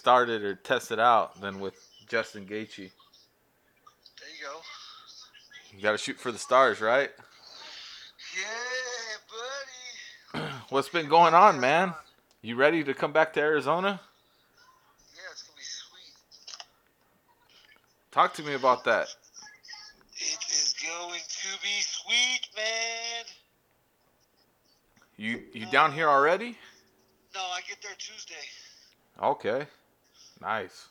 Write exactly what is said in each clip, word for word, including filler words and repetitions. started or tested out than with Justin Gaethje. There you go. You got to shoot for the stars, right? Yeah, buddy. What's been going on, man? You ready to come back to Arizona? Yeah, it's going to be sweet. Talk to me about that. It is going to be sweet, man. You you uh, down here already? No, I get there Tuesday. Okay. Nice.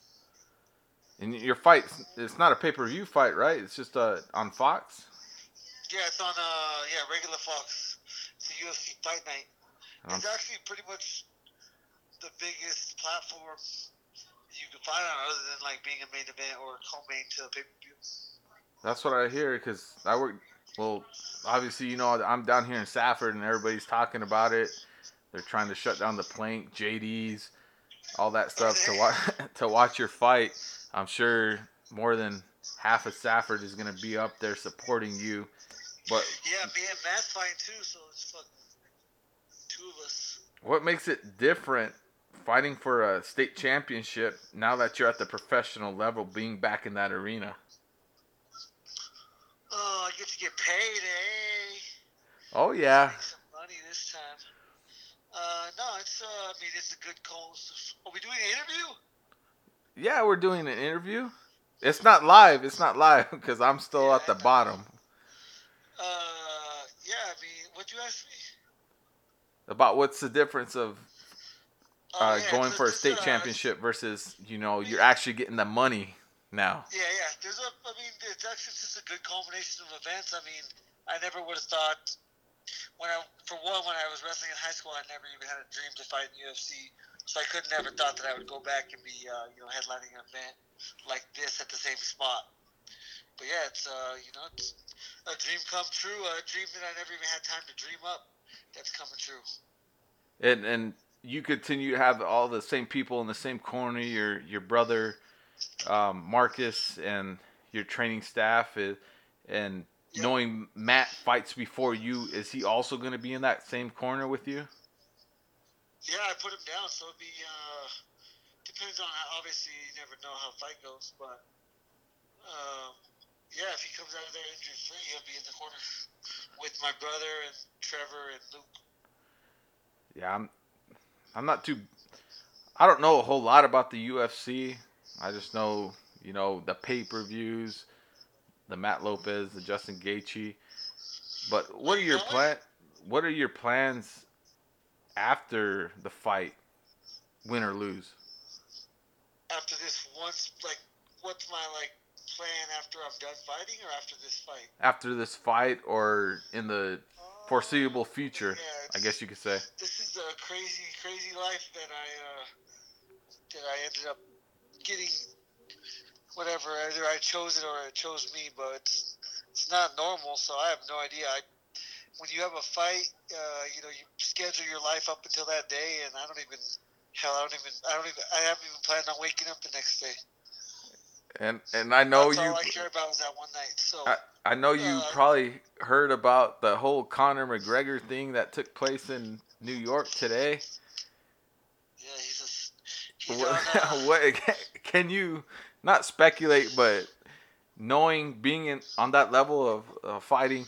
And your fight, it's not a pay-per-view fight, right? It's just uh, on Fox? Yeah, it's on uh, yeah regular Fox. It's a U F C fight night. Oh. It's actually pretty much the biggest platform you can find on other than like being a main event or co-main to the pay-per-view. That's what I hear because I work, well, obviously, you know, I'm down here in Safford and everybody's talking about it. They're trying to shut down the plank, J Ds, all that stuff to watch, to watch your fight. I'm sure more than half of Safford is going to be up there supporting you. But yeah, me and Matt's fighting too, so it's fucking two of us. What makes it different fighting for a state championship now that you're at the professional level, being back in that arena? Oh, I get to get paid, eh? Oh, yeah. Make some money this time. Uh, no, it's, uh, I mean, it's a good call. Are we doing an interview? Yeah, we're doing an interview. It's not live. It's not live because I'm still yeah, at the bottom. Uh, yeah, I mean, what'd you ask me? About what's the difference of uh, uh, yeah, going for a state uh, championship versus, you know, you're actually getting the money now. Yeah, yeah. There's a, I mean, it's actually just a good culmination of events. I mean, I never would have thought, when I, for one, when I was wrestling in high school, I never even had a dream to fight in U F C. So I could never thought that I would go back and be, uh, you know, headlining an event like this at the same spot. But yeah, it's, uh, you know, it's a dream come true, a dream that I never even had time to dream up. That's coming true. And and you continue to have all the same people in the same corner. Your your brother, um, Marcus, and your training staff, is, and yep. Knowing Matt fights before you, is he also going to be in that same corner with you? Yeah, I put him down, so it'll be, uh, depends on how, obviously, you never know how the fight goes, but, um, yeah, if he comes out of there injury free, he'll be in the corner with my brother and Trevor and Luke. Yeah, I'm, I'm not too, I don't know a whole lot about the U F C. I just know, you know, the pay-per-views, the Matt Lopez, the Justin Gaethje, but what are your plan? What are your plans after the fight, win or lose? After this once, like, what's my, like, plan after I'm done fighting or after this fight? After this fight or in the uh, foreseeable future, yeah, I guess you could say. This is a crazy, crazy life that I, uh, that I ended up getting, whatever, either I chose it or it chose me, but it's, it's not normal, so I have no idea. I When you have a fight, uh, you know, you schedule your life up until that day, and I don't even, hell, I don't even, I don't even, I haven't even planned on waking up the next day. And and I know That's you. All I care about was that one night. So I, I know you uh, probably heard about the whole Conor McGregor thing that took place in New York today. Yeah, he's a. He's what, on, uh, what can you not speculate, but knowing being in, on that level of uh, fighting.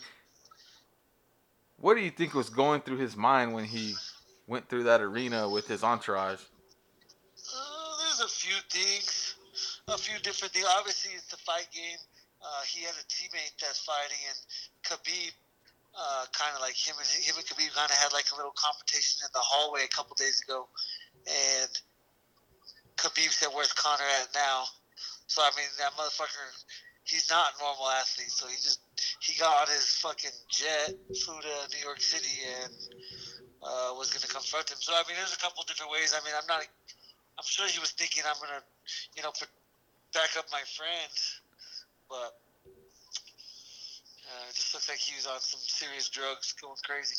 What do you think was going through his mind when he went through that arena with his entourage? Uh, there's a few things, a few different things. Obviously, it's the fight game. Uh, he had a teammate that's fighting, and Khabib, uh, kind of like him and him and Khabib kind of had like a little competition in the hallway a couple days ago, and Khabib said, "Where's Conor at now?" So I mean, that motherfucker. He's not a normal athlete, so he just he got on his fucking jet, flew to New York City, and uh, was gonna confront him. So I mean, there's a couple different ways. I mean, I'm not, I'm sure he was thinking I'm gonna, you know, put back up my friend, but uh, it just looks like he was on some serious drugs, going crazy.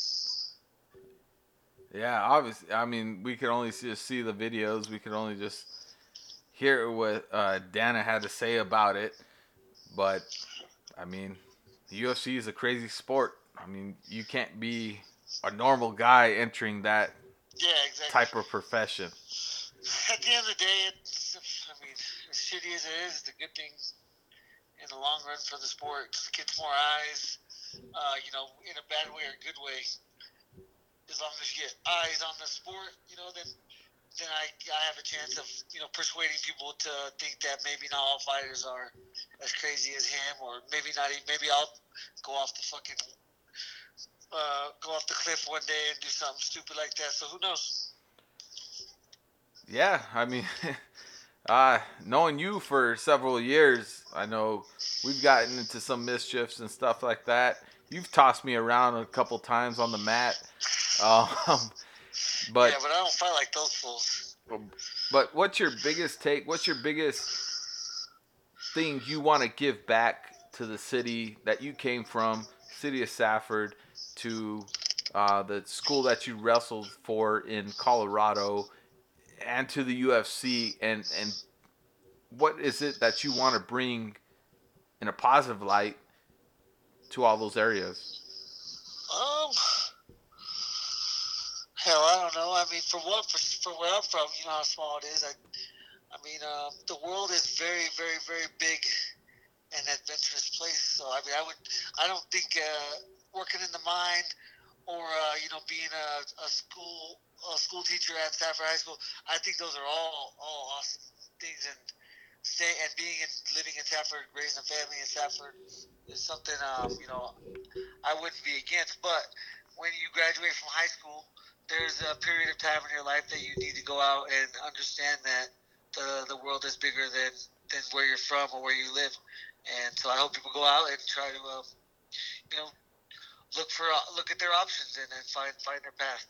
Yeah, obviously. I mean, we could only just see the videos. We could only just hear what uh, Dana had to say about it. But, I mean, the U F C is a crazy sport. I mean, you can't be a normal guy entering that yeah, exactly. type of profession. at the end of the day, it's, I mean, as shitty as it is, the good things in the long run for the sport, gets more eyes, uh, you know, in a bad way or a good way. As long as you get eyes on the sport, you know, then then I I have a chance of, you know, persuading people to think that maybe not all fighters are as crazy as him, or maybe not even, maybe I'll go off the fucking, uh, go off the cliff one day and do something stupid like that. So who knows? Yeah, I mean, uh, knowing you for several years, I know we've gotten into some mischiefs and stuff like that. You've tossed me around a couple times on the mat. Um, but, yeah, but I don't fight like those fools. But what's your biggest take? What's your biggest thing you want to give back to the city that you came from, city of Safford, to uh, the school that you wrestled for in Colorado, and to the U F C? And, and what is it that you want to bring in a positive light to all those areas? Um... Hell, I don't know. I mean, for what, for, for where I'm from, you know how small it is. I, I mean, uh, the world is very, very, very big and adventurous place. So, I mean, I would, I don't think uh, working in the mine or uh, you know, being a, a school a school teacher at Safford High School, I think those are all all awesome things. And stay and being in, living in Safford, raising a family in Safford is something uh, you know, I wouldn't be against. But when you graduate from high school, there's a period of time in your life that you need to go out and understand that the the world is bigger than, than where you're from or where you live. And so I hope people go out and try to, um, you know, look for look at their options and, and find find their path.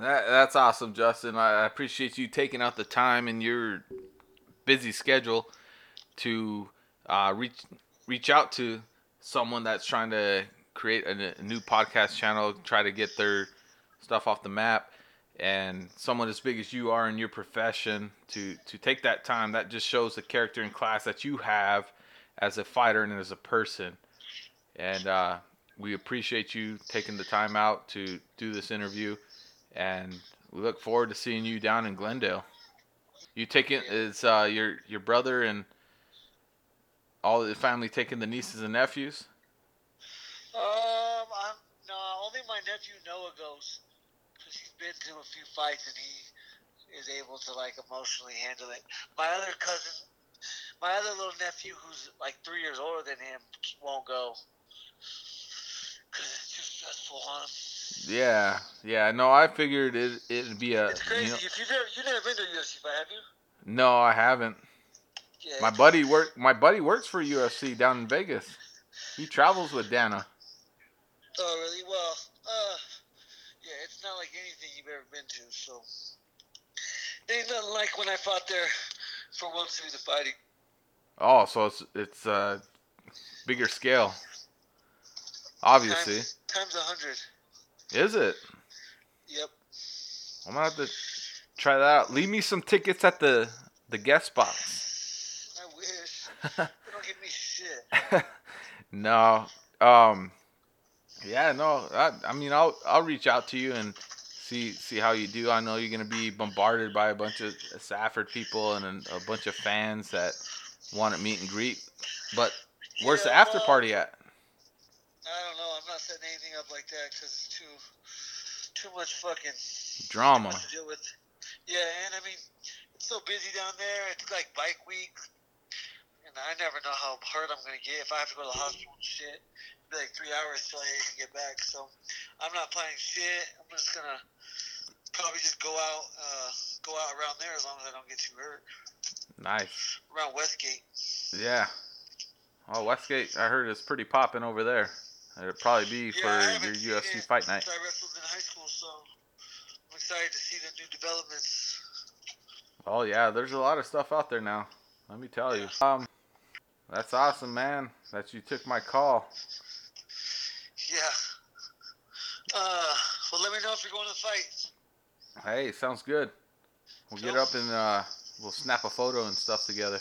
That that's awesome, Justin. I appreciate you taking out the time in your busy schedule to uh, reach reach out to someone that's trying to create a, a new podcast channel, try to get their stuff off the map, and someone as big as you are in your profession to to take that time, that just shows the character and class that you have as a fighter and as a person. And uh we appreciate you taking the time out to do this interview, and we look forward to seeing you down in Glendale. You taking is uh your your brother and all the family taking the nieces and nephews? um I'm no only my nephew Noah goes, because he's been to a few fights and he is able to, like, emotionally handle it. My other cousin, my other little nephew, who's, like, three years older than him, won't go because it's too stressful on him. Yeah, yeah. No, I figured it, it'd be a... It's crazy. You know, if you've never, you've never been to a U F C fight, have you? No, I haven't. Yeah, my buddy work. My buddy works for U F C down in Vegas. He travels with Dana. Oh, really? Well, uh... yeah, it's not like anything you've ever been to, so... It ain't nothing like when I fought there for World Series of the Fighting. Oh, so it's it's uh, bigger scale. Obviously. Times, times one hundred. Is it? Yep. I'm going to have to try that out. Leave me some tickets at the, the guest box. I wish. They don't give me shit. No. Um... Yeah, no, I, I mean, I'll I'll reach out to you and see see how you do. I know you're going to be bombarded by a bunch of Safford people and a, a bunch of fans that want to meet and greet. But where's yeah, the after well, party at? I don't know. I'm not setting anything up like that because it's too, too much fucking... drama. Much to deal with. Yeah, and I mean, it's so busy down there. It's like bike week. And I never know how hurt I'm going to get if I have to go to the hospital and shit. Be like three hours till I even get back, so I'm not planning shit. I'm just gonna probably just go out, uh, go out around there as long as I don't get too hurt. Nice. Around Westgate. Yeah. Oh, Westgate, I heard it's pretty popping over there. It'll probably be yeah, for your U F C fight night. I wrestled in high school, so I'm excited to see the new developments. Oh yeah, there's a lot of stuff out there now. Let me tell yeah. you. Um, that's awesome, man. That you took my call. Yeah. Uh, well, let me know if you're going to the fight. Hey, sounds good. We'll get up and uh, we'll snap a photo and stuff together.